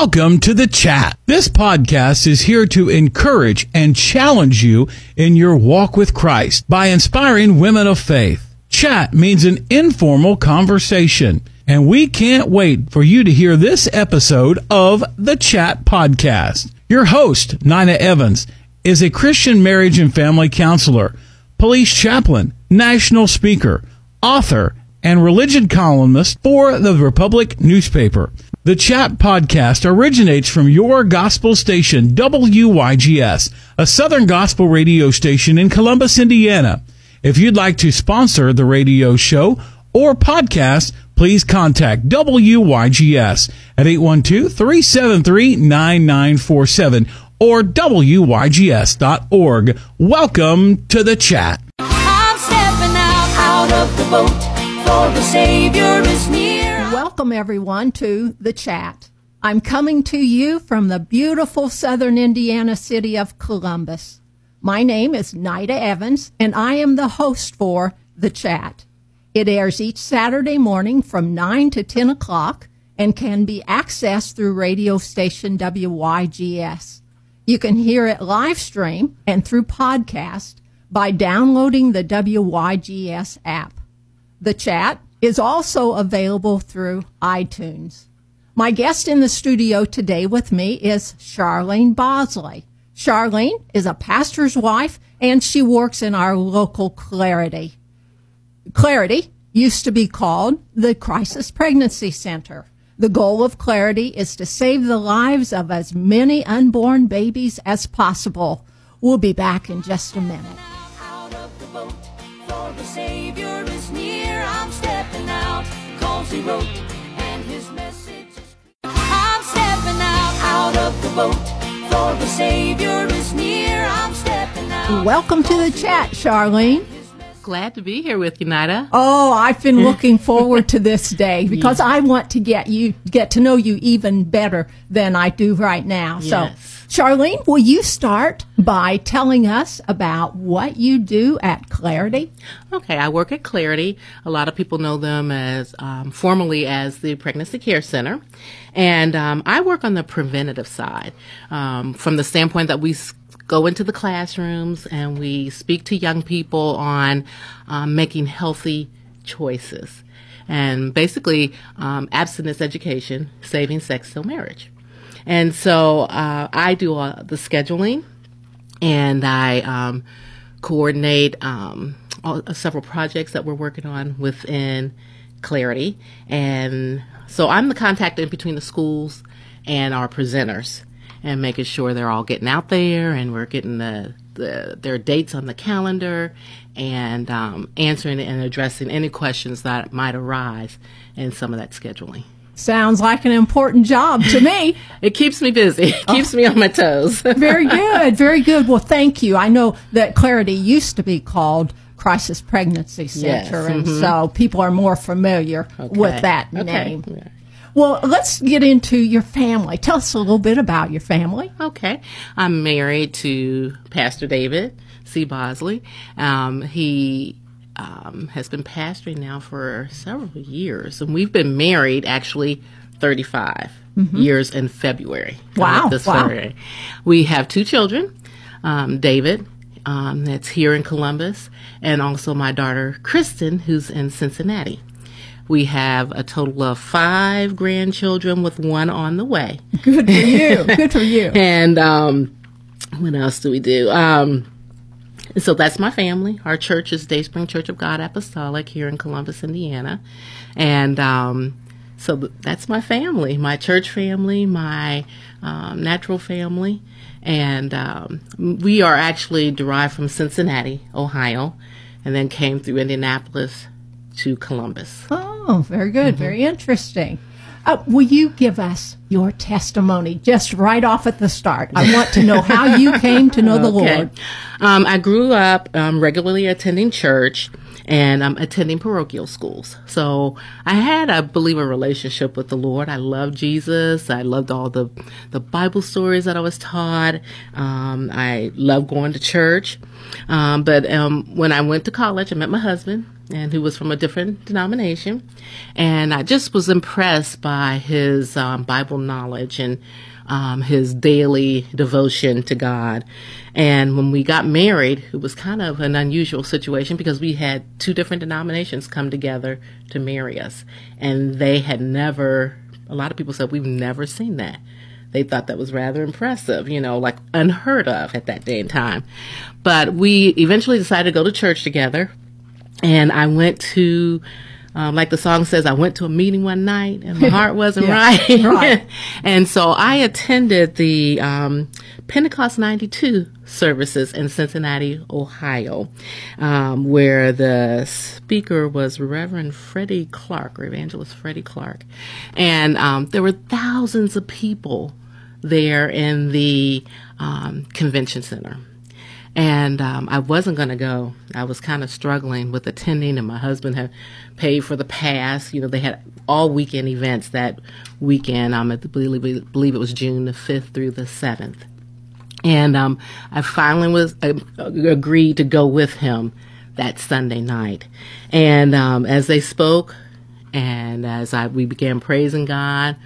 Welcome to The Chat. This podcast is here to encourage and challenge you in your walk with Christ by inspiring women of faith. Chat means an informal conversation, and we can't wait for you to hear this episode of The Chat Podcast. Your host, Nita Evans, is a Christian marriage and family counselor, police chaplain, national speaker, author, and religion columnist for the Republic newspaper. The Chat Podcast originates from your gospel station, WYGS, a Southern gospel radio station in Columbus, Indiana. If you'd like to sponsor the radio show or podcast, please contact WYGS at 812-373-9947 or WYGS.org. Welcome to The Chat. I'm stepping out of the boat. The Savior is near. Welcome, everyone, to The Chat. I'm coming to you from the beautiful southern Indiana city of Columbus. My name is Nita Evans, and I am the host for The Chat. It airs each Saturday morning from 9 to 10 o'clock and can be accessed through radio station WYGS. You can hear it live stream and through podcast by downloading the WYGS app. The Chat is also available through iTunes. My guest in the studio today with me is Charlene Bosley. Charlene is a pastor's wife, and she works in our local Clarity. Clarity used to be called the Crisis Pregnancy Center. The goal of Clarity is to save the lives of as many unborn babies as possible. We'll be back in just a minute. Out of the boat, for the Savior is near. He wrote, and his message is, I'm stepping out of the boat, for the Savior is near. I'm stepping out. Welcome to The Chat, Charlene. Glad to be here with you, Nita. Oh, I've been looking forward to this day because I want to get to know you even better than I do right now. Yes. So, Charlene, will you start by telling us about what you do at Clarity? Okay, I work at Clarity. A lot of people know them as formerly as the Pregnancy Care Center. And I work on the preventative side from the standpoint that we go into the classrooms and we speak to young people on making healthy choices and basically abstinence education, saving sex till marriage. And so I do the scheduling, and I coordinate several projects that we're working on within Clarity. And so I'm the contact in between the schools and our presenters, and making sure they're all getting out there and we're getting their dates on the calendar and answering and addressing any questions that might arise in some of that scheduling. Sounds like an important job to me. It keeps me busy. It keeps me on my toes. Very good. Very good. Well, thank you. I know that Clarity used to be called Crisis Pregnancy Center, and so people are more familiar with that name. Yeah. Well, let's get into your family. Tell us a little bit about your family. Okay. I'm married to Pastor David C. Bosley. He has been pastoring now for several years, and we've been married actually 35 years in February. Wow. February. We have two children, David, that's here in Columbus, and also my daughter, Kristen, who's in Cincinnati. We have a total of 5 grandchildren with one on the way. Good for you. Good for you. And what else do we do? So that's my family. Our church is Dayspring Church of God Apostolic here in Columbus, Indiana. And so that's my family, my church family, my natural family. And we are actually derived from Cincinnati, Ohio, and then came through Indianapolis to Columbus. Oh, very good. Very interesting. Will you give us your testimony just right off at the start? I want to know how you came to know the Lord. I grew up regularly attending church and attending parochial schools. So I had, I believe, a relationship with the Lord. I loved Jesus. I loved all the Bible stories that I was taught. I loved going to church. But when I went to college, I met my husband. and who was from a different denomination. And I just was impressed by his Bible knowledge and his daily devotion to God. And when we got married, it was kind of an unusual situation because we had two different denominations come together to marry us. And they had never, a lot of people said, we've never seen that. They thought that was rather impressive, you know, like unheard of at that day and time. But we eventually decided to go to church together. And I went to... like the song says, I went to a meeting one night and my heart wasn't right. And so I attended the Pentecost 92 services in Cincinnati, Ohio, where the speaker was Reverend Freddie Clark, or Evangelist Freddie Clark. And there were thousands of people there in the convention center. And I wasn't going to go. I was kind of struggling with attending, and my husband had paid for the pass. You know, they had all weekend events that weekend. I believe it was June the 5th through the 7th. And I finally was agreed to go with him that Sunday night. And as they spoke and as we began praising God,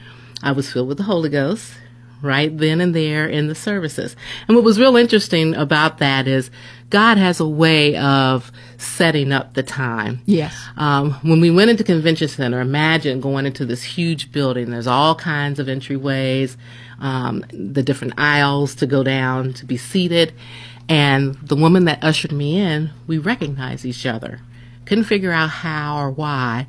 I was filled with the Holy Ghost right then and there in the services. And what was real interesting about that is God has a way of setting up the time. Yes. When we went into Convention Center, imagine going into this huge building. There's all kinds of entryways, the different aisles to go down to be seated. And the woman that ushered me in, we recognized each other. Couldn't figure out how or why.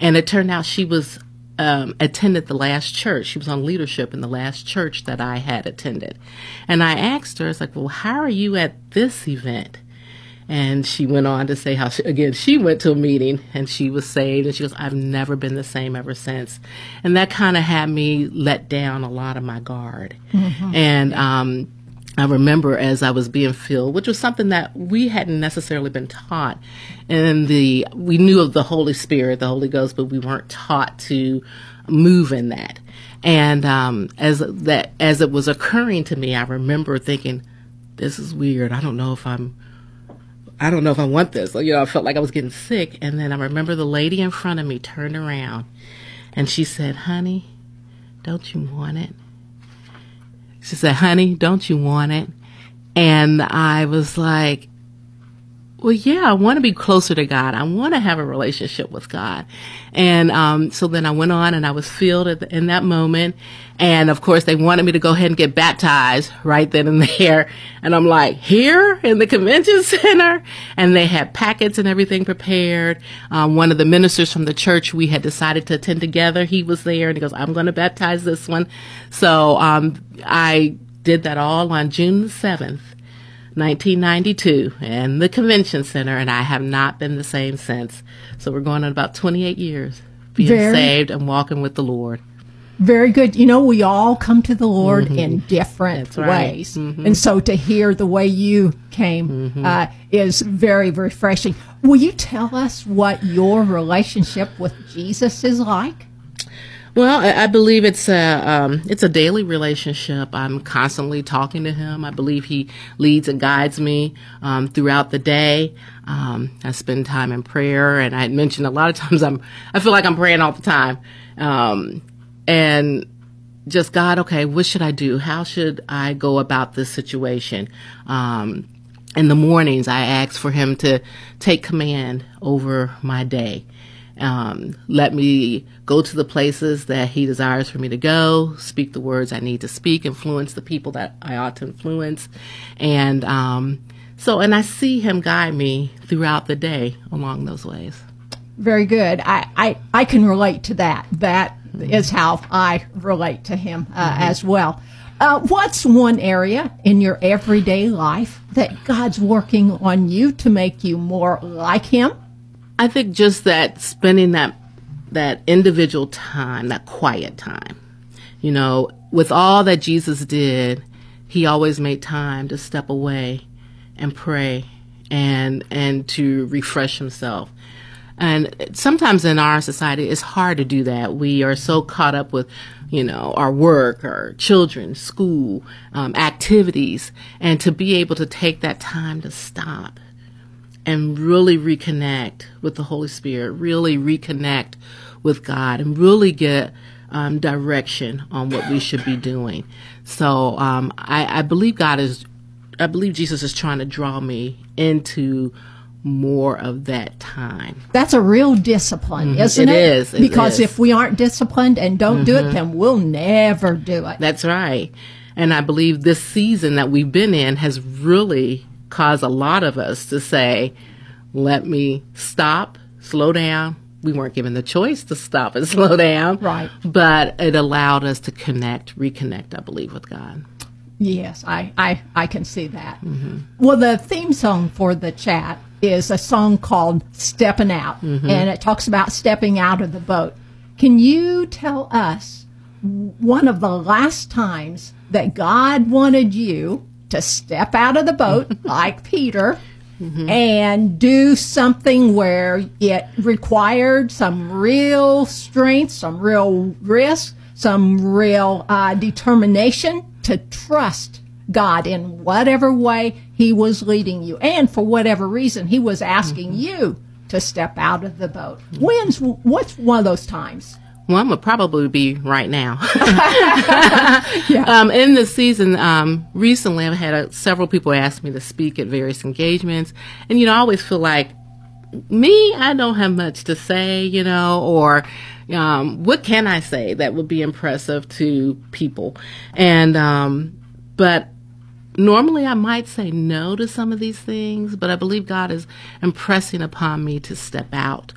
And it turned out she was attended the last church. She was on leadership in the last church that I had attended. And I asked her, it's like, well, how are you at this event? And she went on to say how, she went to a meeting and she was saved. And she goes, I've never been the same ever since. And that kind of had me let down a lot of my guard. Mm-hmm. And I remember as I was being filled, which was something that we hadn't necessarily been taught. And we knew of the Holy Spirit, the Holy Ghost, but we weren't taught to move in that. And as it was occurring to me, I remember thinking, this is weird. I don't know if I want this. You know, I felt like I was getting sick. And then I remember the lady in front of me turned around and she said, honey, don't you want it? She said, honey, don't you want it? And I was like, well, yeah, I want to be closer to God. I want to have a relationship with God. And so then I went on and I was filled in that moment. And, of course, they wanted me to go ahead and get baptized right then and there. And I'm like, here in the convention center? And they had packets and everything prepared. One of the ministers from the church we had decided to attend together, he was there. And he goes, I'm going to baptize this one. So I did that all on June the 7th. 1992 and the convention center, and I have not been the same since. So we're going on about 28 years being saved and walking with the Lord. Very good. You know, we all come to the Lord mm-hmm. in different right. ways. Mm-hmm. And so to hear the way you came mm-hmm. Is very refreshing. Will you tell us what your relationship with Jesus is like? Well, I believe it's a daily relationship. I'm constantly talking to him. I believe he leads and guides me throughout the day. I spend time in prayer, and I had mentioned a lot of times I feel like I'm praying all the time, and just God. Okay, what should I do? How should I go about this situation? In the mornings, I ask for him to take command over my day. Let me go to the places that he desires for me to go, speak the words I need to speak, influence the people that I ought to influence. And I see him guide me throughout the day along those ways. Very good. I can relate to that. That mm-hmm. is how I relate to him mm-hmm. as well. What's one area in your everyday life that God's working on you to make you more like him? I think just that spending that individual time, that quiet time, you know, with all that Jesus did, he always made time to step away and pray and to refresh himself. And sometimes in our society, it's hard to do that. We are so caught up with, you know, our work, our children, school, activities, and to be able to take that time to stop and really reconnect with the Holy Spirit, really reconnect with God, and really get direction on what we should be doing. So I believe I believe Jesus is trying to draw me into more of that time. That's a real discipline, isn't it? It is. Because if we aren't disciplined and don't do it, then we'll never do it. That's right. And I believe this season that we've been in has really caused a lot of us to say, let me stop, slow down. We weren't given the choice to stop and slow down. Right. But it allowed us to reconnect, I believe, with God. Yes, I can see that. Mm-hmm. Well, the theme song for The Chat is a song called Stepping Out, and it talks about stepping out of the boat. Can you tell us one of the last times that God wanted you to step out of the boat, like Peter, and do something where it required some real strength, some real risk, some real determination to trust God in whatever way He was leading you, and for whatever reason He was asking you to step out of the boat. What's one of those times? One would probably be right now. In this season, recently I've had several people ask me to speak at various engagements. And, I always feel like, I don't have much to say, or what can I say that would be impressive to people? And, but normally I might say no to some of these things, but I believe God is impressing upon me to step out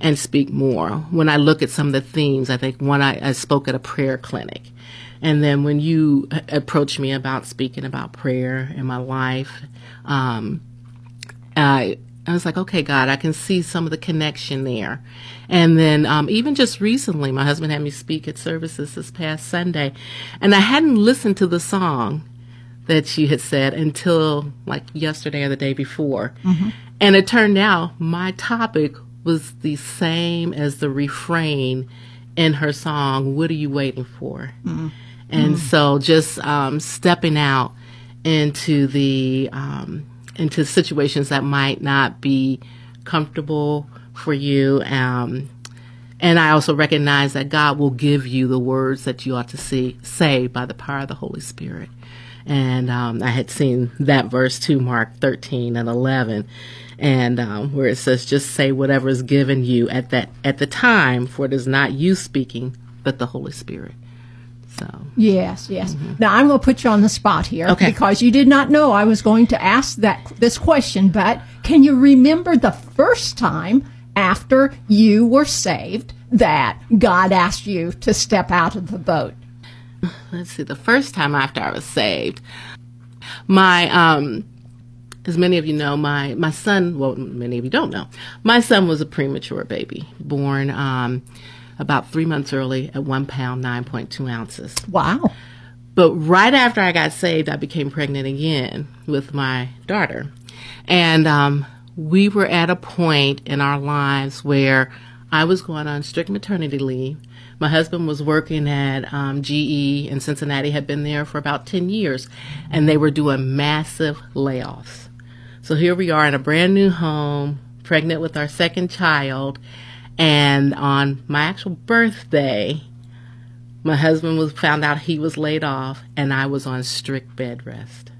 and speak more. When I look at some of the themes, I think I spoke at a prayer clinic. And then when you approached me about speaking about prayer in my life, I was like, okay, God, I can see some of the connection there. And then even just recently, my husband had me speak at services this past Sunday. And I hadn't listened to the song that you had said until like yesterday or the day before. And it turned out my topic was the same as the refrain in her song, "What Are You Waiting For?" And so just stepping out into the into situations that might not be comfortable for you. And I also recognize that God will give you the words that you ought to say by the power of the Holy Spirit. And I had seen that verse too, Mark 13 and 11, and where it says, "Just say whatever is given you at the time, for it is not you speaking, but the Holy Spirit." So yes. Now I'm going to put you on the spot here because you did not know I was going to ask this question. But can you remember the first time after you were saved that God asked you to step out of the boat? Let's see, the first time after I was saved, my, as many of you know, my son, well, many of you don't know, my son was a premature baby, born about 3 months early at 1 pound, 9.2 ounces. Wow. But right after I got saved, I became pregnant again with my daughter. And we were at a point in our lives where I was going on strict maternity leave. My husband was working at GE in Cincinnati, had been there for about 10 years, and they were doing massive layoffs. So here we are in a brand new home, pregnant with our second child, and on my actual birthday, my husband found out he was laid off, and I was on strict bed rest.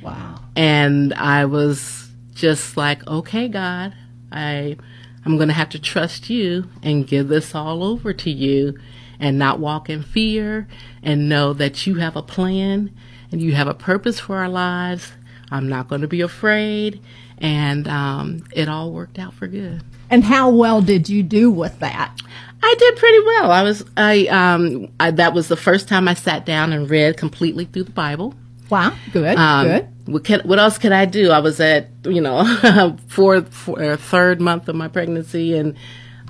Wow. And I was just like, okay, God, I'm going to have to trust you and give this all over to you and not walk in fear and know that you have a plan and you have a purpose for our lives. I'm not going to be afraid. And it all worked out for good. And how well did you do with that? I did pretty well. That was the first time I sat down and read completely through the Bible. Wow. Good. Good. What else could I do? I was at, third month of my pregnancy, and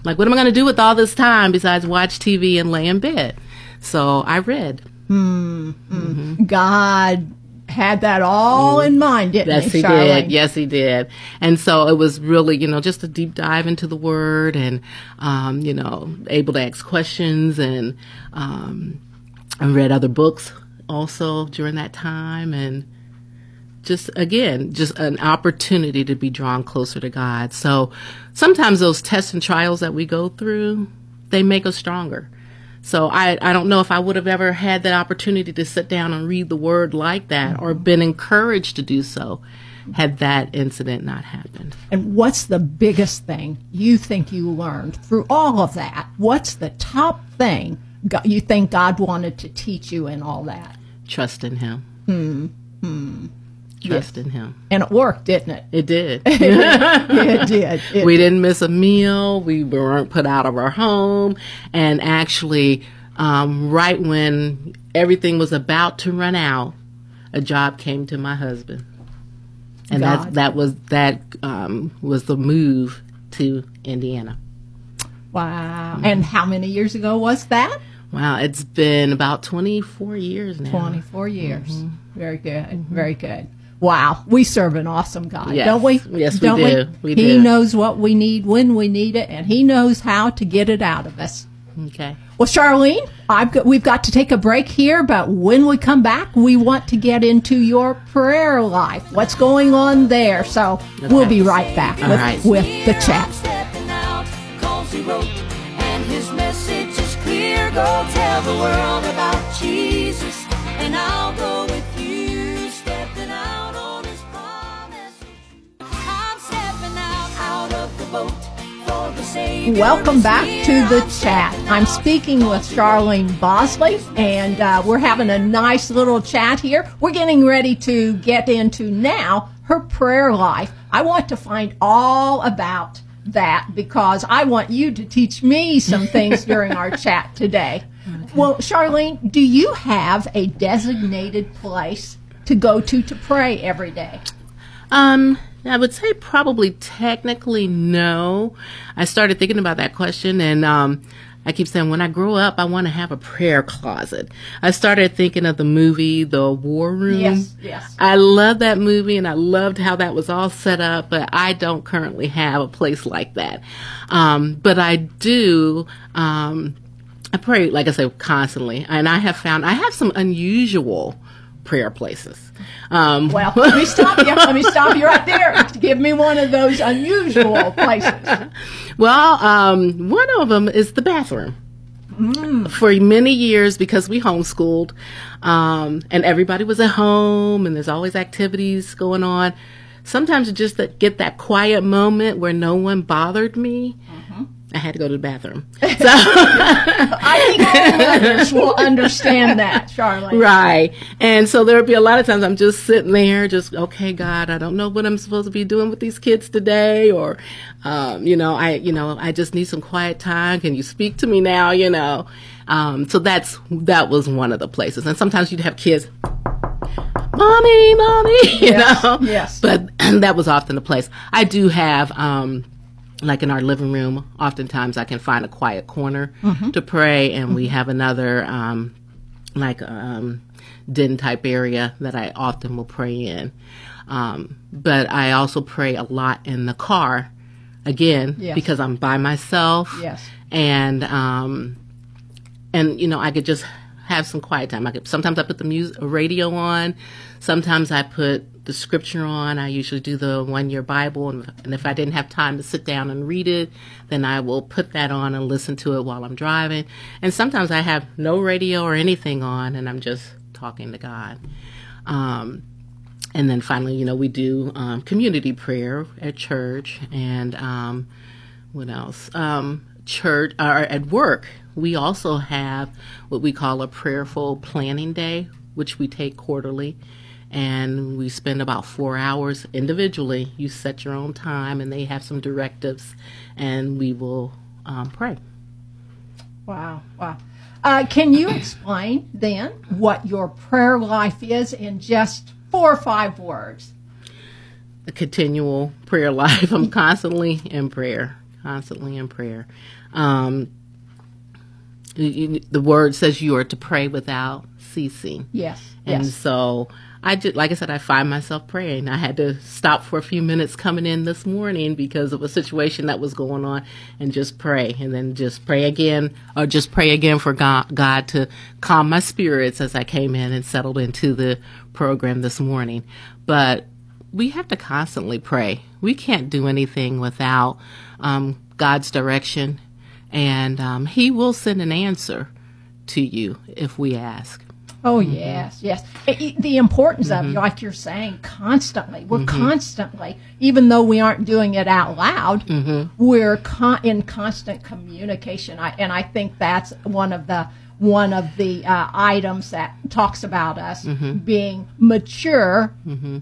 like, what am I going to do with all this time besides watch TV and lay in bed? So I read. God had that all in mind, didn't he? Yes, he did. Yes, he did. And so it was really, just a deep dive into the Word, and able to ask questions, and I read other books also during that time, and just an opportunity to be drawn closer to God. So sometimes those tests and trials that we go through, they make us stronger. So I don't know if I would have ever had that opportunity to sit down and read the word like that or been encouraged to do so had that incident not happened. And what's the biggest thing you think you learned through all of that? What's the top thing you think God wanted to teach you in all that? Trust in Him. Mm-hmm. Trust in Him. And it worked, didn't it? It did. It did. We didn't miss a meal. We weren't put out of our home. And actually, right when everything was about to run out, a job came to my husband. And that was the move to Indiana. Wow. Mm-hmm. And how many years ago was that? Wow, it's been about 24 years now. 24 years. Mm-hmm. Very good. Mm-hmm. Very good. Wow. We serve an awesome God, yes. Don't we? Yes, we do. He knows what we need when we need it, and He knows how to get it out of us. Okay. Well, Charlene, we've got to take a break here, but when we come back, we want to get into your prayer life, what's going on there. So we'll be right back with The Chat. Go tell the world about Jesus, and I'll go with you, stepping out on His promise. I'm stepping out of the boat for the Savior. Welcome back to The Chat. I'm speaking with Charlene Bosley, and we're having a nice little chat here. We're getting ready to get into now her prayer life. I want to find all about that because I want you to teach me some things during our chat today. Okay. Well, Charlene, do you have a designated place to go to pray every day? I would say probably technically no. I started thinking about that question, and I keep saying when I grow up, I want to have a prayer closet. I started thinking of the movie, The War Room. Yes. I love that movie, and I loved how that was all set up, but I don't currently have a place like that. But I do, I pray, like I say, constantly. And I have found, I have some unusual prayer places. Well, let me stop you. Let me stop you right there. Give me one of those unusual places. Well, one of them is the bathroom. For many years, because we homeschooled, and everybody was at home, and there's always activities going on. Sometimes just to get that quiet moment where no one bothered me, I had to go to the bathroom. So I think all mothers will understand that, Charlotte. Right. And so there would be a lot of times I'm just sitting there, just, okay, God, I don't know what I'm supposed to be doing with these kids today, or, I just need some quiet time. Can you speak to me now? So that was one of the places. And sometimes you'd have kids, mommy, you know. Yes. But that was often the place. I do have, like in our living room, oftentimes I can find a quiet corner to pray, and we have another den type area that I often will pray in. But I also pray a lot in the car, again, because I'm by myself, and I could just have some quiet time. Sometimes I put the radio on, sometimes I put the scripture on. I usually do the one-year Bible, and if I didn't have time to sit down and read it, then I will put that on and listen to it while I'm driving. And sometimes I have no radio or anything on, and I'm just talking to God. And then finally, we do community prayer at church, and what else? Church or at work, we also have what we call a prayerful planning day, which we take quarterly. And we spend about 4 hours individually. You set your own time, and they have some directives, and we will pray. Wow. Can you explain then what your prayer life is in just 4 or 5 words? A continual prayer life. I'm constantly in prayer. The word says you are to pray without ceasing. Yes. And so I just, like I said, I find myself praying. I had to stop for a few minutes coming in this morning because of a situation that was going on, and just pray, and then just pray again, or just pray again for God to calm my spirits as I came in and settled into the program this morning. But we have to constantly pray. We can't do anything without God's direction, and He will send an answer to you if we ask. Oh, mm-hmm. Yes. The importance mm-hmm. of, like you're saying, constantly. We're mm-hmm. constantly, even though we aren't doing it out loud, mm-hmm. we're in constant communication. I think that's one of the items that talks about us mm-hmm. being mature mm-hmm.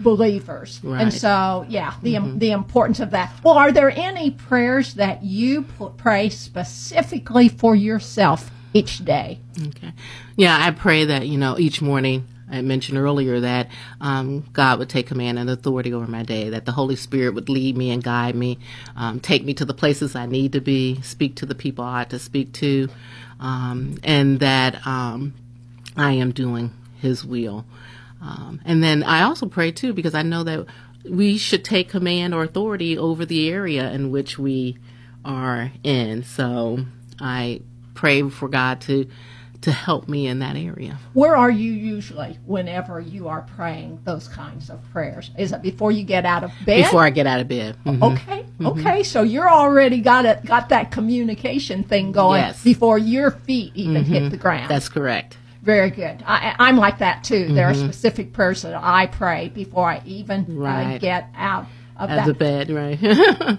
believers. Right. And so, the importance of that. Well, are there any prayers that you pray specifically for yourself each day? Okay. Yeah, I pray that, each morning, I mentioned earlier that God would take command and authority over my day, that the Holy Spirit would lead me and guide me, take me to the places I need to be, speak to the people I ought to speak to, and that I am doing His will. And then I also pray, too, because I know that we should take command or authority over the area in which we are in. So I pray for God to help me in that area. Where are you usually whenever you are praying those kinds of prayers? Is it before you get out of bed? Before I get out of bed. Mm-hmm. Okay. So you're already got that communication thing going before your feet even mm-hmm. hit the ground. That's correct. Very good. I'm like that too. Mm-hmm. There are specific prayers that I pray before I even get out of the bed. Right.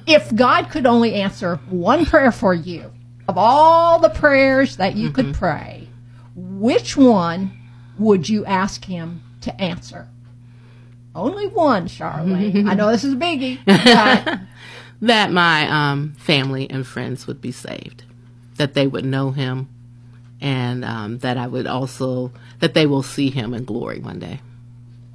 If God could only answer one prayer for you, of all the prayers that you mm-hmm. could pray, which one would you ask Him to answer? Only one, Charlene. Mm-hmm. I know this is a biggie. But that my family and friends would be saved, that they would know Him, and that I would also, that they will see Him in glory one day.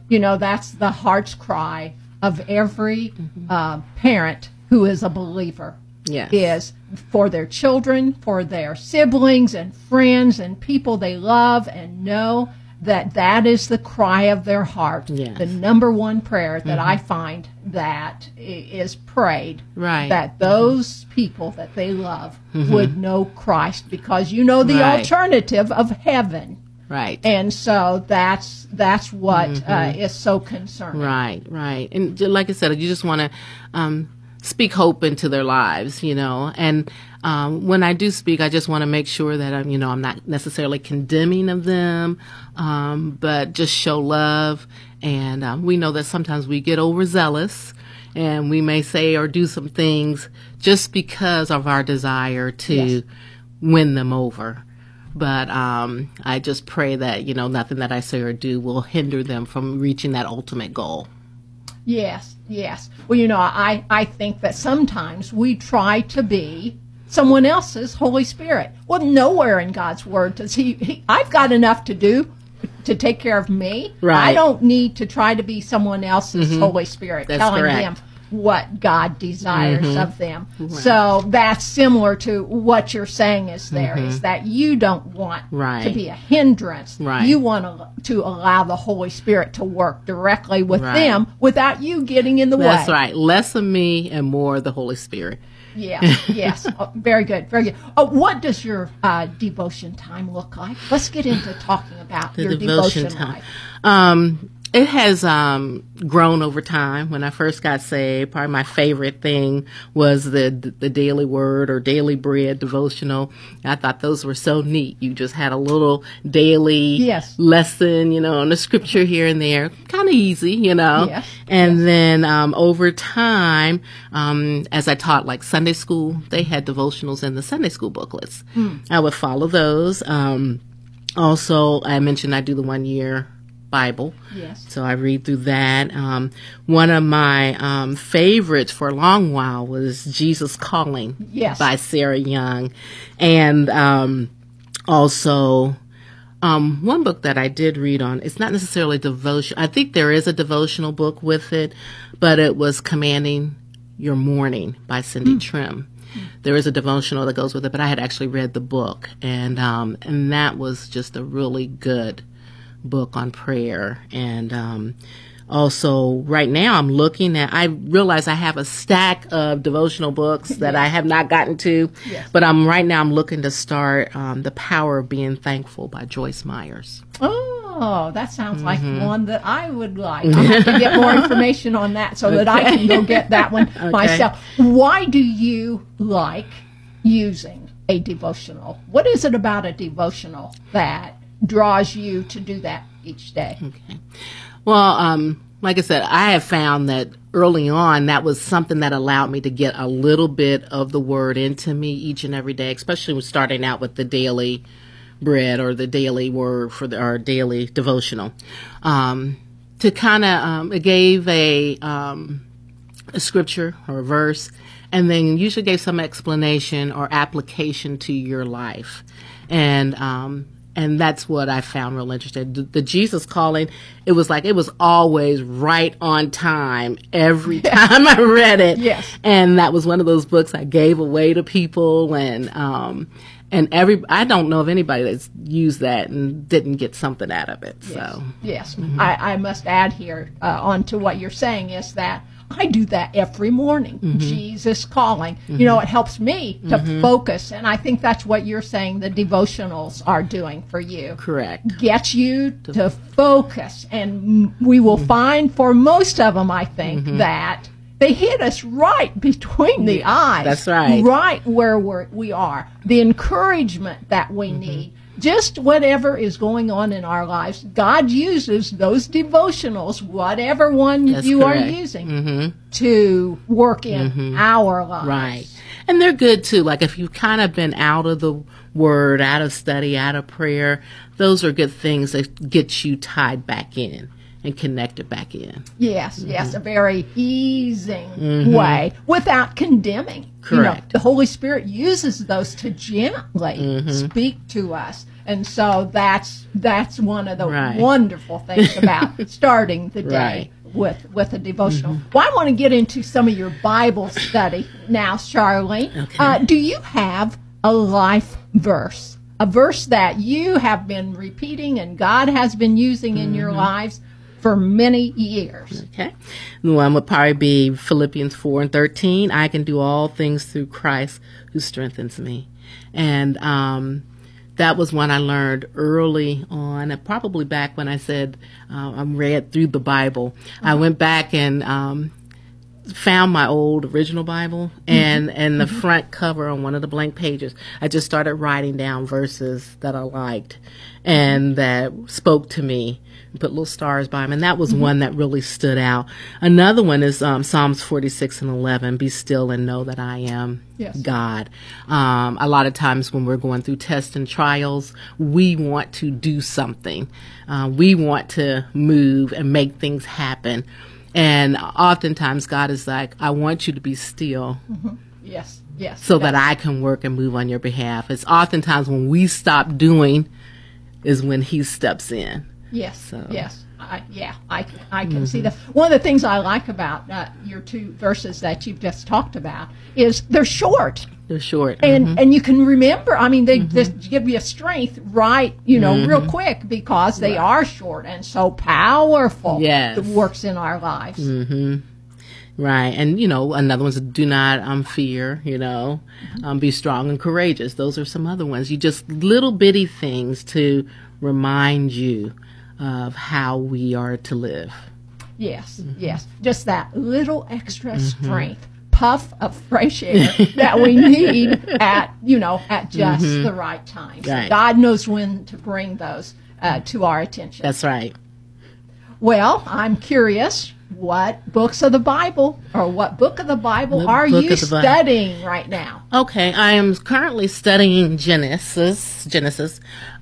That's the heart's cry of every mm-hmm. Parent who is a believer. Yes. Is for their children, for their siblings and friends and people they love and know, that is the cry of their heart. Yes. The number one prayer that mm-hmm. I find that is prayed, that those mm-hmm. people that they love mm-hmm. would know Christ, because the alternative of heaven. Right. And so that's what mm-hmm. Is so concerning. Right. And like I said, you just want to speak hope into their lives, and when I do speak, I just want to make sure that I'm, I'm not necessarily condemning of them, but just show love. And we know that sometimes we get overzealous, and we may say or do some things just because of our desire to win them over. But I just pray that, nothing that I say or do will hinder them from reaching that ultimate goal. Yes. Well, I think that sometimes we try to be someone else's Holy Spirit. Well, nowhere in God's Word does he I've got enough to do to take care of me. Right. I don't need to try to be someone else's mm-hmm. Holy Spirit. That's telling correct. Him what God desires mm-hmm. of them. Right. So that's similar to what you're saying is there, mm-hmm. is that you don't want to be a hindrance. Right. You want to allow the Holy Spirit to work directly with them without you getting in the way. That's right. Less of me and more of the Holy Spirit. Yeah, yes. Oh, very good, very good. Oh, what does your devotion time look like? Let's get into talking about your devotion life. It has grown over time. When I first got saved, probably my favorite thing was the Daily Word or Daily Bread devotional. I thought those were so neat. You just had a little daily lesson, on the scripture here and there. Kind of easy, Yes. And then over time, as I taught like Sunday school, they had devotionals in the Sunday school booklets. Mm. I would follow those. Also, I mentioned I do the 1 year Bible. Yes. So I read through that. One of my favorites for a long while was Jesus Calling by Sarah Young. And also one book that I did read on, it's not necessarily devotion. I think there is a devotional book with it, but it was Commanding Your Morning by Cindy Trim. There is a devotional that goes with it, but I had actually read the book. And that was just a really good book on prayer. And also right now I'm looking at, I realize I have a stack of devotional books that I have not gotten to, but I'm looking to start The Power of Being Thankful by Joyce Meyer. Oh, that sounds like one that I would like. I have to get more information on that so that I can go get that one myself. Why do you like using a devotional? What is it about a devotional that draws you to do that each day? Okay. Well, like I said, I have found that early on, that was something that allowed me to get a little bit of the Word into me each and every day, especially with starting out with the daily bread or the daily word for our daily devotional, to kind of it gave a scripture or a verse, and then usually gave some explanation or application to your life, and that's what I found real interesting. The Jesus Calling, it was like it was always right on time every time I read it, and that was one of those books I gave away to people. And I don't know of anybody that's used that and didn't get something out of it. So I must add here on to what you're saying is that I do that every morning. Jesus Calling. You know, it helps me to focus, and I think that's what you're saying the devotionals are doing for you. Correct. Gets you to focus, and we will find for most of them, I think, that they hit us right between the eyes. That's right. Right where we are. The encouragement that we need. Just whatever is going on in our lives, God uses those devotionals, whatever one are using, to work in our lives. Right. And they're good, too. Like, if you've kind of been out of the Word, out of study, out of prayer, those are good things that get you tied back in and connect it back in. Yes, a very easing way without condemning. Correct. You know, the Holy Spirit uses those to gently speak to us. And so that's one of the wonderful things about starting the day with a devotional. Well, I want to get into some of your Bible study now, Charlene. Okay. Do you have a life verse? A verse that you have been repeating and God has been using in your lives for many years. Okay. The one would probably be Philippians 4:13. I can do all things through Christ who strengthens me. And that was one I learned early on, and probably back when I said I'm read through the Bible. I went back and found my old original Bible, and the front cover on one of the blank pages, I just started writing down verses that I liked and that spoke to me, and put little stars by them, and that was one that really stood out. Another one is Psalms 46:11, be still and know that I am God. A lot of times when we're going through tests and trials, we want to do something. We want to move and make things happen. And oftentimes God is like, I want you to be still. So that I can work and move on your behalf. It's oftentimes when we stop doing is when he steps in. I can see that. One of the things I like about your two verses that you've just talked about is they're short. And you can remember. I mean, they just give you a strength, right, you know, real quick because they are short and so powerful. It works in our lives. Right. And, you know, another one's do not fear, you know, be strong and courageous. Those are some other ones. You just little bitty things to remind you of how we are to live. Just that little extra strength. Puff of fresh air that we need at, you know, at just the right time. Right. God knows when to bring those to our attention. That's right. Well, I'm curious, what books of the Bible or what book of the Bible are you studying right now? Okay, I am currently studying Genesis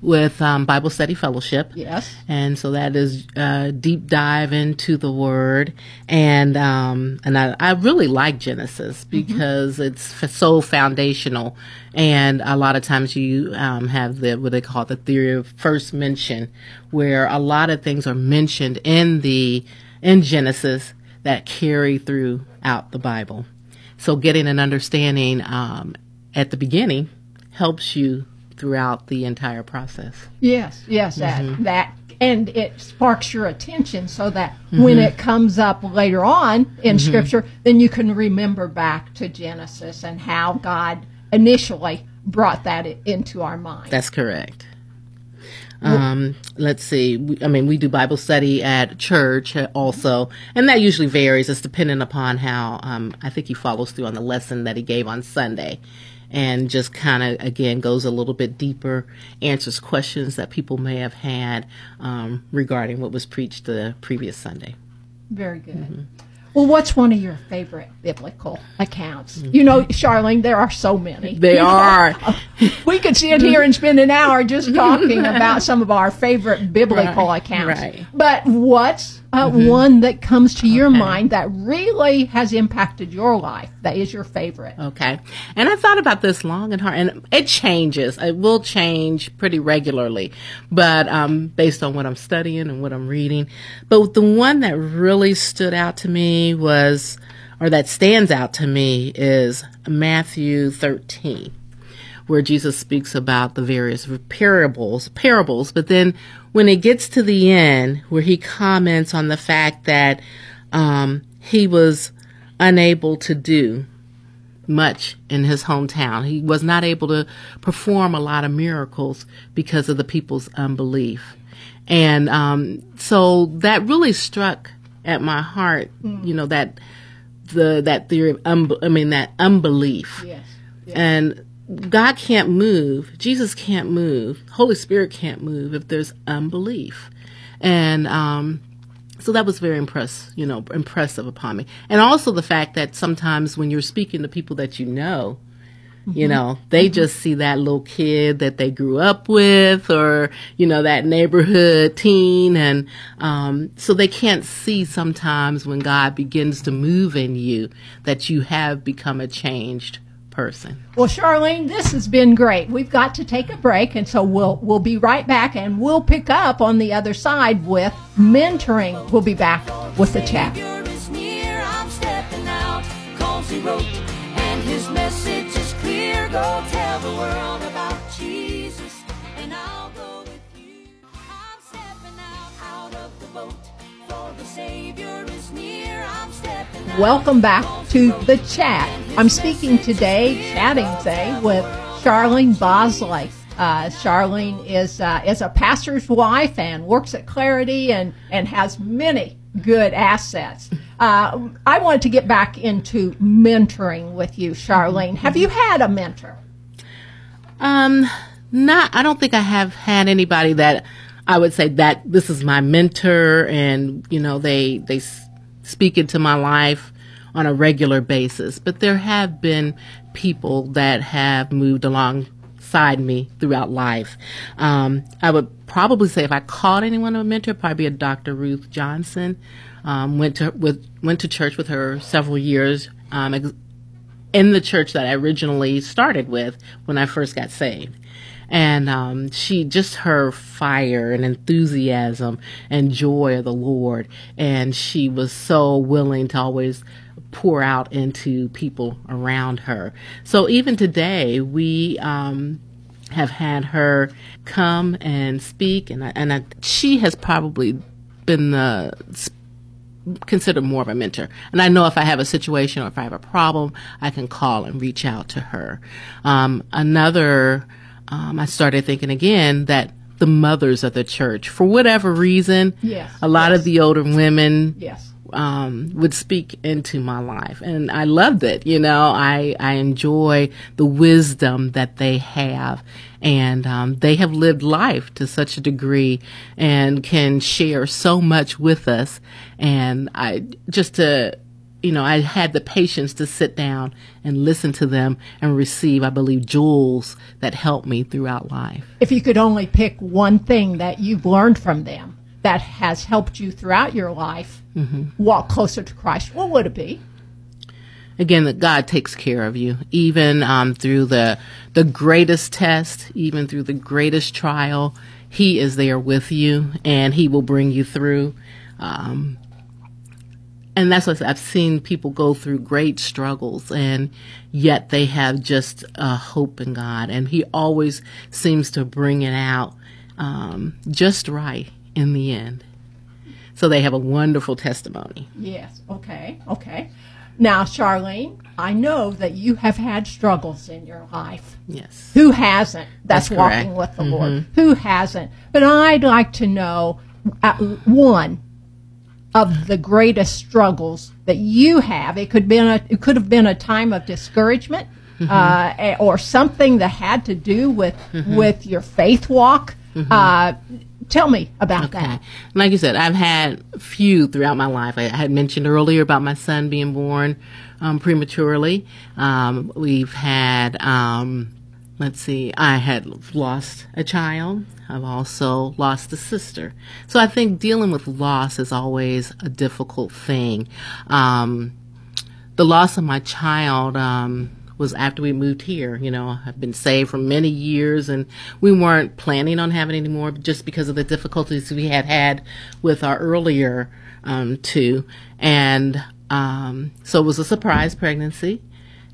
with Bible Study Fellowship. Yes. And so that is a deep dive into the Word. And I really like Genesis because it's so foundational. And a lot of times you have what they call the theory of first mention, where a lot of things are mentioned in Genesis that carry throughout the Bible. So getting an understanding at the beginning helps you throughout the entire process. That and it sparks your attention so that mm-hmm. when it comes up later on in mm-hmm. Scripture, then you can remember back to Genesis and how God initially brought that into our mind. That's correct. Let's see. We do Bible study at church also, and that usually varies. It's dependent upon how I think he follows through on the lesson that he gave on Sunday, and just kind of, again, goes a little bit deeper, answers questions that people may have had regarding what was preached the previous Sunday. Very good. Mm-hmm. Well, what's one of your favorite biblical accounts? Mm-hmm. You know, Charlene, there are so many. They are. We could sit here and spend an hour just talking about some of our favorite biblical accounts. Right. But what's one that comes to your mind that really has impacted your life, that is your favorite? Okay. And I thought about this long and hard, and it changes. It will change pretty regularly, but based on what I'm studying and what I'm reading. But the one that really stood out to me was, or that stands out to me, is Matthew 13, where Jesus speaks about the various parables, but then when it gets to the end, where he comments on the fact that he was unable to do much in his hometown. He was not able to perform a lot of miracles because of the people's unbelief. And so that really struck at my heart, you know, that unbelief. Yes. Yes. And God can't move. Jesus can't move. Holy Spirit can't move if there's unbelief. And so that was very impressive upon me. And also the fact that sometimes when you're speaking to people that you know, mm-hmm. you know, they mm-hmm. just see that little kid that they grew up with, or, you know, that neighborhood teen. And so they can't see sometimes when God begins to move in you that you have become a changed person. Well, Charlene, this has been great. We've got to take a break, and so we'll be right back, and we'll pick up on the other side with mentoring. We'll be back with The Chat. I'm stepping out, cause he wrote, and his message is clear. Go tell the world about Jesus, and I'll go with you. I'm stepping out of the boat, for the Savior is near. I'm stepping out. Welcome back to The Chat. I'm speaking today, with Charlene Bosley. Charlene is a pastor's wife and works at Clarity and has many good assets. I wanted to get back into mentoring with you, Charlene. Have you had a mentor? I don't think I have had anybody that I would say that this is my mentor, and, you know, they speak into my life on a regular basis. But there have been people that have moved alongside me throughout life. I would probably say if I called anyone a mentor, probably a Dr. Ruth Johnson. Went to church with her several years in the church that I originally started with when I first got saved. And she just, her fire and enthusiasm and joy of the Lord, and she was so willing to always pour out into people around her. So even today, we have had her come and speak, and she has probably been considered more of a mentor. And I know if I have a situation or if I have a problem, I can call and reach out to her. I started thinking again that the mothers of the church, for whatever reason, a lot of the older women would speak into my life. And I loved it. You know, I enjoy the wisdom that they have. And they have lived life to such a degree and can share so much with us. And I had the patience to sit down and listen to them and receive, I believe, jewels that helped me throughout life. If you could only pick one thing that you've learned from them that has helped you throughout your life mm-hmm. walk closer to Christ, what would it be? Again, that God takes care of you, even through the greatest test, even through the greatest trial. He is there with you, and he will bring you through. And that's what I've seen people go through, great struggles, and yet they have just hope in God. And he always seems to bring it out just right. in the end. So they have a wonderful testimony. Yes. Okay. Okay. Now, Charlene, I know that you have had struggles in your life. Yes. Who hasn't? That's walking with the Lord. Who hasn't? But I'd like to know one of the greatest struggles that you have. It could have been a time of discouragement, or something that had to do with your faith walk. Tell me about that. Like you said, I've had few throughout my life. I had mentioned earlier about my son being born prematurely. We've had, I had lost a child. I've also lost a sister. So I think dealing with loss is always a difficult thing. The loss of my child was after we moved here. You know, I've been saved for many years, and we weren't planning on having any more just because of the difficulties we had with our earlier two. And so it was a surprise pregnancy,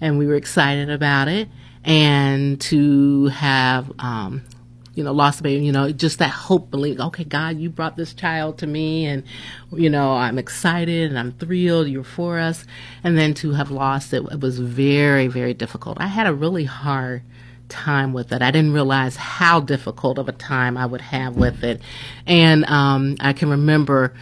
and we were excited about it. And to have, lost a baby, just that hope, belief, okay, God, you brought this child to me, and, I'm excited and I'm thrilled, you're for us. And then to have lost it was very, very difficult. I had a really hard time with it. I didn't realize how difficult of a time I would have with it. And I can remember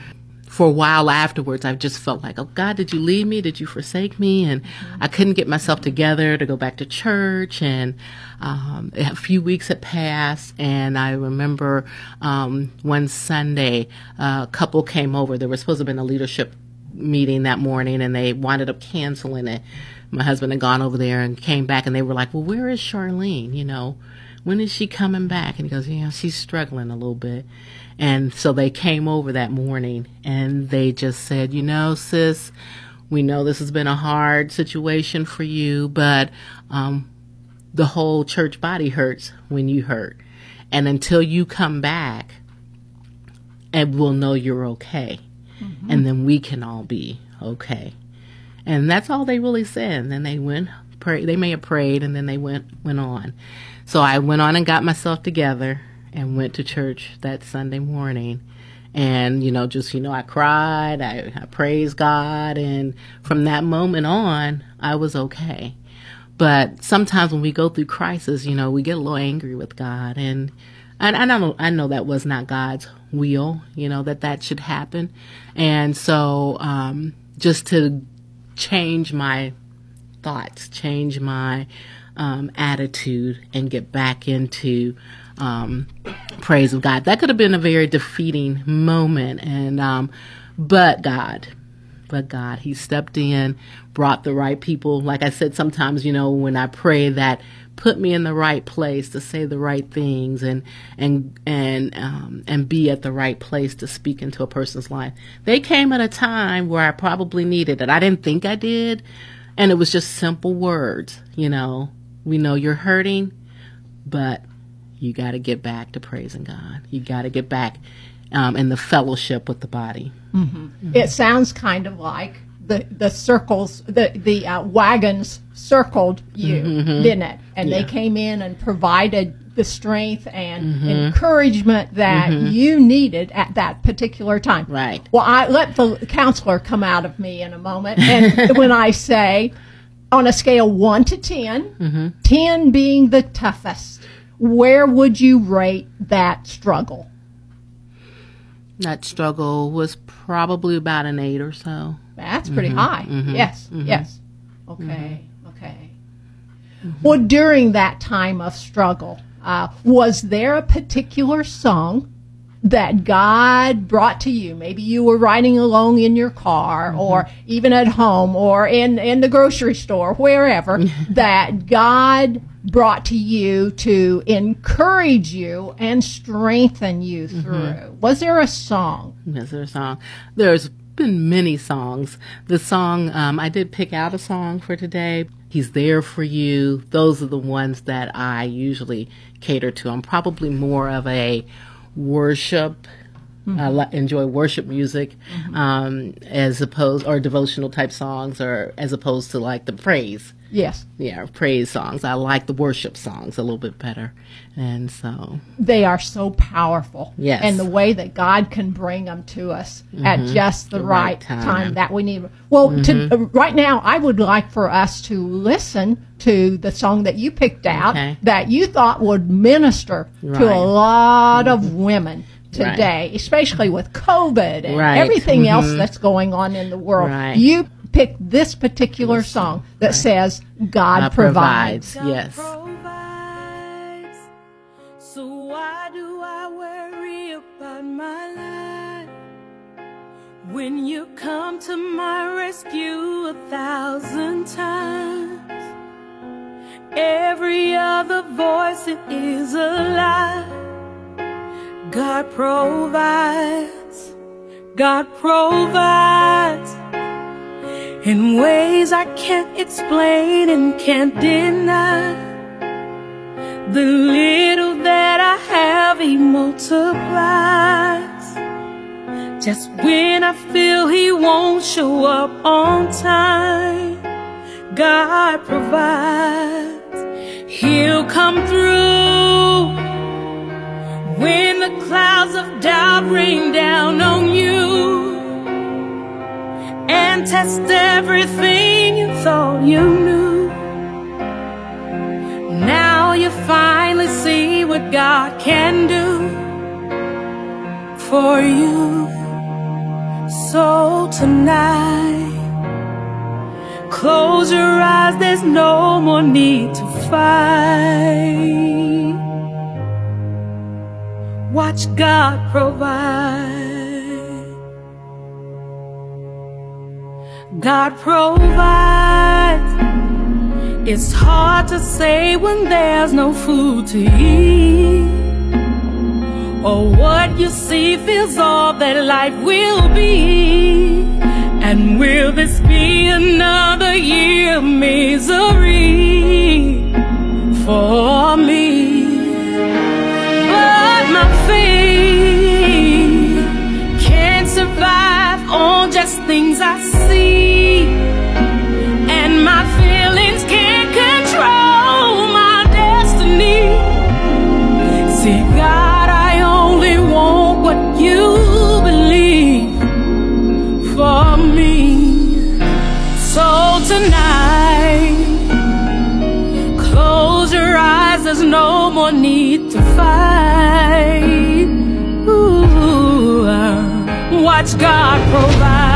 for a while afterwards, I just felt like, oh, God, did you leave me? Did you forsake me? And I couldn't get myself together to go back to church. And a few weeks had passed. And I remember one Sunday, a couple came over. There was supposed to have been a leadership meeting that morning, and they wound up canceling it. My husband had gone over there and came back, and they were like, well, where is Charlene? When is she coming back? And he goes, she's struggling a little bit. And so they came over that morning, and they just said, sis, we know this has been a hard situation for you, but the whole church body hurts when you hurt. And until you come back, and we'll know you're okay. Mm-hmm. And then we can all be okay. And that's all they really said. And then they went pray. They may have prayed, and then they went on. So I went on and got myself together and went to church that Sunday morning. And, I cried, I praised God. And from that moment on, I was okay. But sometimes when we go through crisis, we get a little angry with God. And I know that was not God's will, that should happen. And so just to change my thoughts, change my attitude, and get back into praise of God. That could have been a very defeating moment, and but God, He stepped in, brought the right people. Like I said, sometimes when I pray, that put me in the right place to say the right things, and be at the right place to speak into a person's life. They came at a time where I probably needed it. I didn't think I did, and it was just simple words. We know you're hurting, but you got to get back to praising God. You got to get back in the fellowship with the body. Mm-hmm. Mm-hmm. It sounds kind of like the circles, the wagons circled you, didn't it? And they came in and provided the strength and encouragement that you needed at that particular time. Right. Well, I let the counselor come out of me in a moment. And when I say, on a scale 1 to 10, 10 being the toughest, where would you rate that struggle? That struggle was probably about an 8 or so. That's pretty high. Mm-hmm. Yes, yes. Okay, okay. Mm-hmm. Well, during that time of struggle, was there a particular song that God brought to you? Maybe you were riding along in your car, or even at home, or in the grocery store, wherever, that God brought to you to encourage you and strengthen you through. Was there a song? Is there a song? There's been many songs. The song, I did pick out a song for today. He's There For You. Those are the ones that I usually cater to. I'm probably more of a worship enjoy worship music as opposed, or devotional type songs, or as opposed to like the praise. Yes. Yeah, praise songs. I like the worship songs a little bit better. And so they are so powerful. Yes. And the way that God can bring them to us at just the right time that we need. Well, right now, I would like for us to listen to the song that you picked out that you thought would minister to a lot of women today, especially with COVID and everything else that's going on in the world. Right. You pick this particular song that says God provides. God provides. So why do I worry about my life? When you come to my rescue 1,000 times, every other voice it is a lie. God provides. God provides. In ways I can't explain and can't deny. The little that I have, He multiplies. Just when I feel He won't show up on time, God provides. He'll come through when the clouds of doubt rain down on you and test everything you thought you knew. Now you finally see what God can do for you. So tonight, close your eyes, there's no more need to fight. Watch God provide. God provides. It's hard to say when there's no food to eat, or what you see feels all that life will be. And will this be another year of misery for me? But my faith can't survive on just things I see. And my feelings can't control my destiny. See, God, I only want what You believe for me. So tonight, close your eyes, there's no more need to fight. Ooh, watch God provide.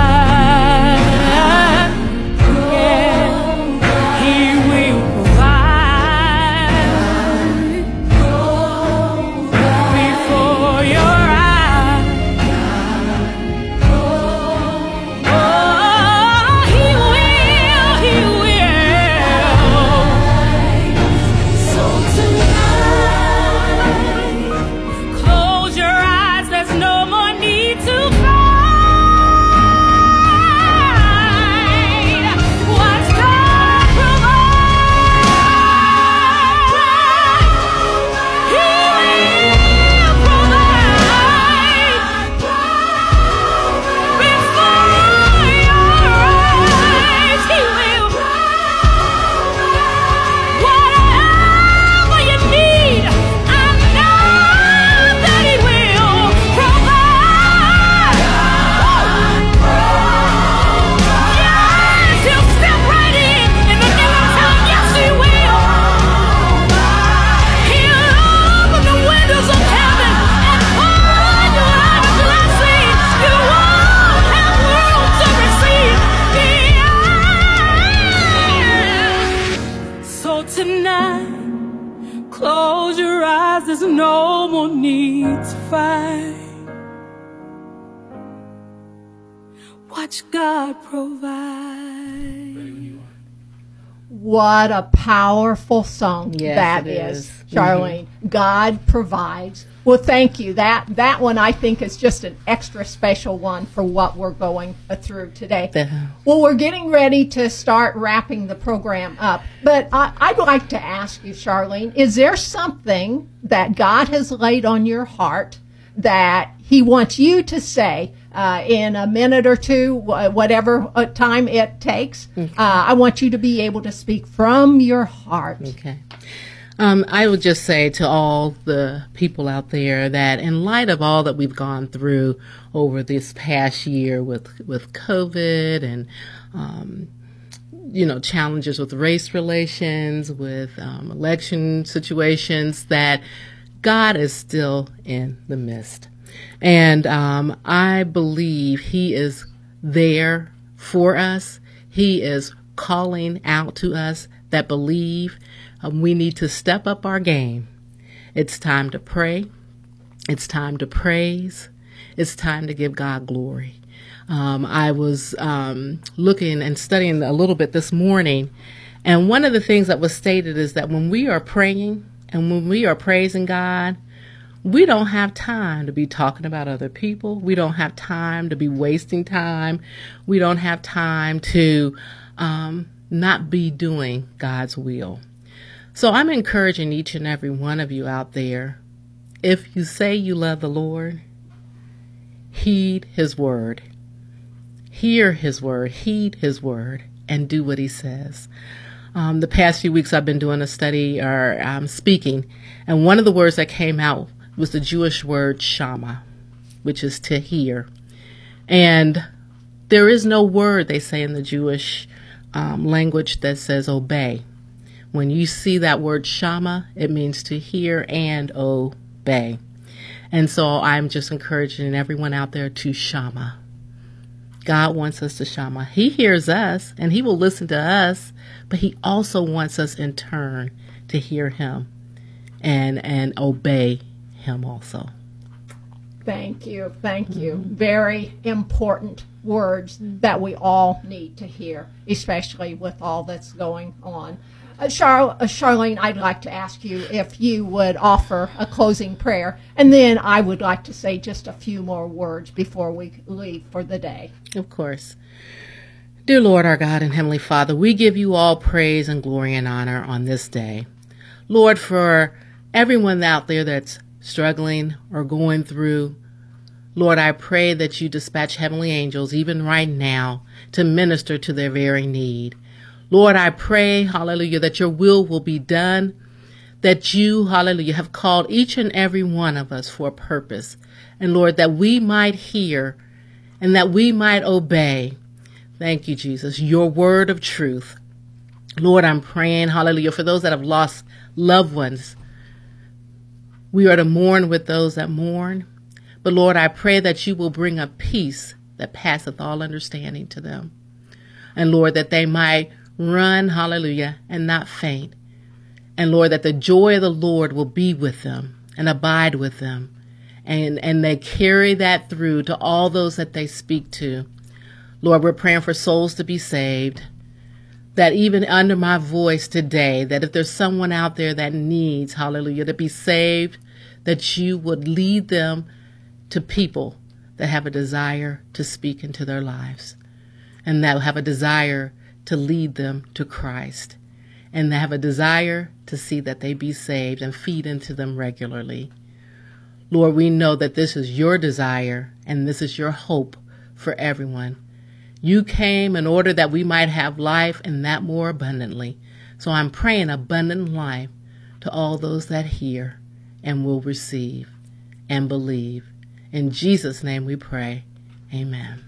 What a powerful song that is, Charlene. God provides. Well, thank you. That one, I think, is just an extra special one for what we're going through today. Well, we're getting ready to start wrapping the program up, but I'd like to ask you, Charlene, is there something that God has laid on your heart that he wants you to say in a minute or two, whatever time it takes. Okay. I want you to be able to speak from your heart. Okay. I would just say to all the people out there that in light of all that we've gone through over this past year with COVID and, challenges with race relations, with election situations, that God is still in the midst. And I believe he is there for us. He is calling out to us that believe. We need to step up our game. It's time to pray. It's time to praise. It's time to give God glory. I was looking and studying a little bit this morning, and one of the things that was stated is that when we are praying and when we are praising God, we don't have time to be talking about other people. We don't have time to be wasting time. We don't have time to not be doing God's will. So I'm encouraging each and every one of you out there, if you say you love the Lord, heed his word. Hear his word, heed his word, and do what he says. The past few weeks I've been doing a study or speaking, and one of the words that came out was the Jewish word shama, which is to hear. And there is no word, they say in the Jewish language, that says obey. When you see that word shama, it means to hear and obey. And so I'm just encouraging everyone out there to shama. God wants us to shama. He hears us and he will listen to us, but he also wants us in turn to hear him and obey him also. Thank you. Thank you. Mm-hmm. Very important words that we all need to hear, especially with all that's going on. Charlene, I'd like to ask you if you would offer a closing prayer, and then I would like to say just a few more words before we leave for the day. Of course. Dear Lord, our God and Heavenly Father, we give you all praise and glory and honor on this day. Lord, for everyone out there that's struggling or going through, Lord, I pray that you dispatch heavenly angels even right now to minister to their very need. Lord, I pray, hallelujah, that your will be done, that you, hallelujah, have called each and every one of us for a purpose. And Lord, that we might hear and that we might obey. Thank you, Jesus, your word of truth. Lord, I'm praying, hallelujah, for those that have lost loved ones. We are to mourn with those that mourn. But Lord, I pray that you will bring a peace that passeth all understanding to them. And Lord, that they might run, hallelujah, and not faint. And Lord, that the joy of the Lord will be with them and abide with them. And they carry that through to all those that they speak to. Lord, we're praying for souls to be saved. That even under my voice today, that if there's someone out there that needs, hallelujah, to be saved, that you would lead them to people that have a desire to speak into their lives. And that have a desire to lead them to Christ, and they have a desire to see that they be saved and feed into them regularly. Lord, we know that this is your desire and this is your hope for everyone. You came in order that we might have life and that more abundantly. So I'm praying abundant life to all those that hear and will receive and believe. In Jesus' name we pray. Amen.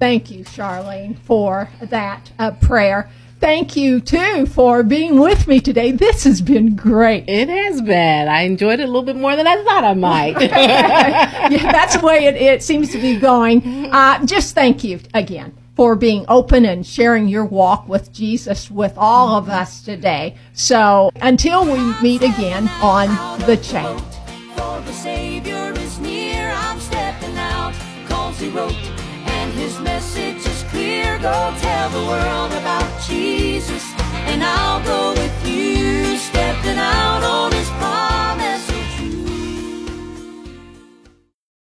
Thank you, Charlene, for that prayer. Thank you, too, for being with me today. This has been great. It has been. I enjoyed it a little bit more than I thought I might. Yeah, that's the way it seems to be going. Just thank you again for being open and sharing your walk with Jesus with all of us today. So until we meet again on The Chat. For the Savior is near, I'm stepping out, 'cause he wrote. His message is clear. Go tell the world about Jesus, and I'll go with you, stepping out on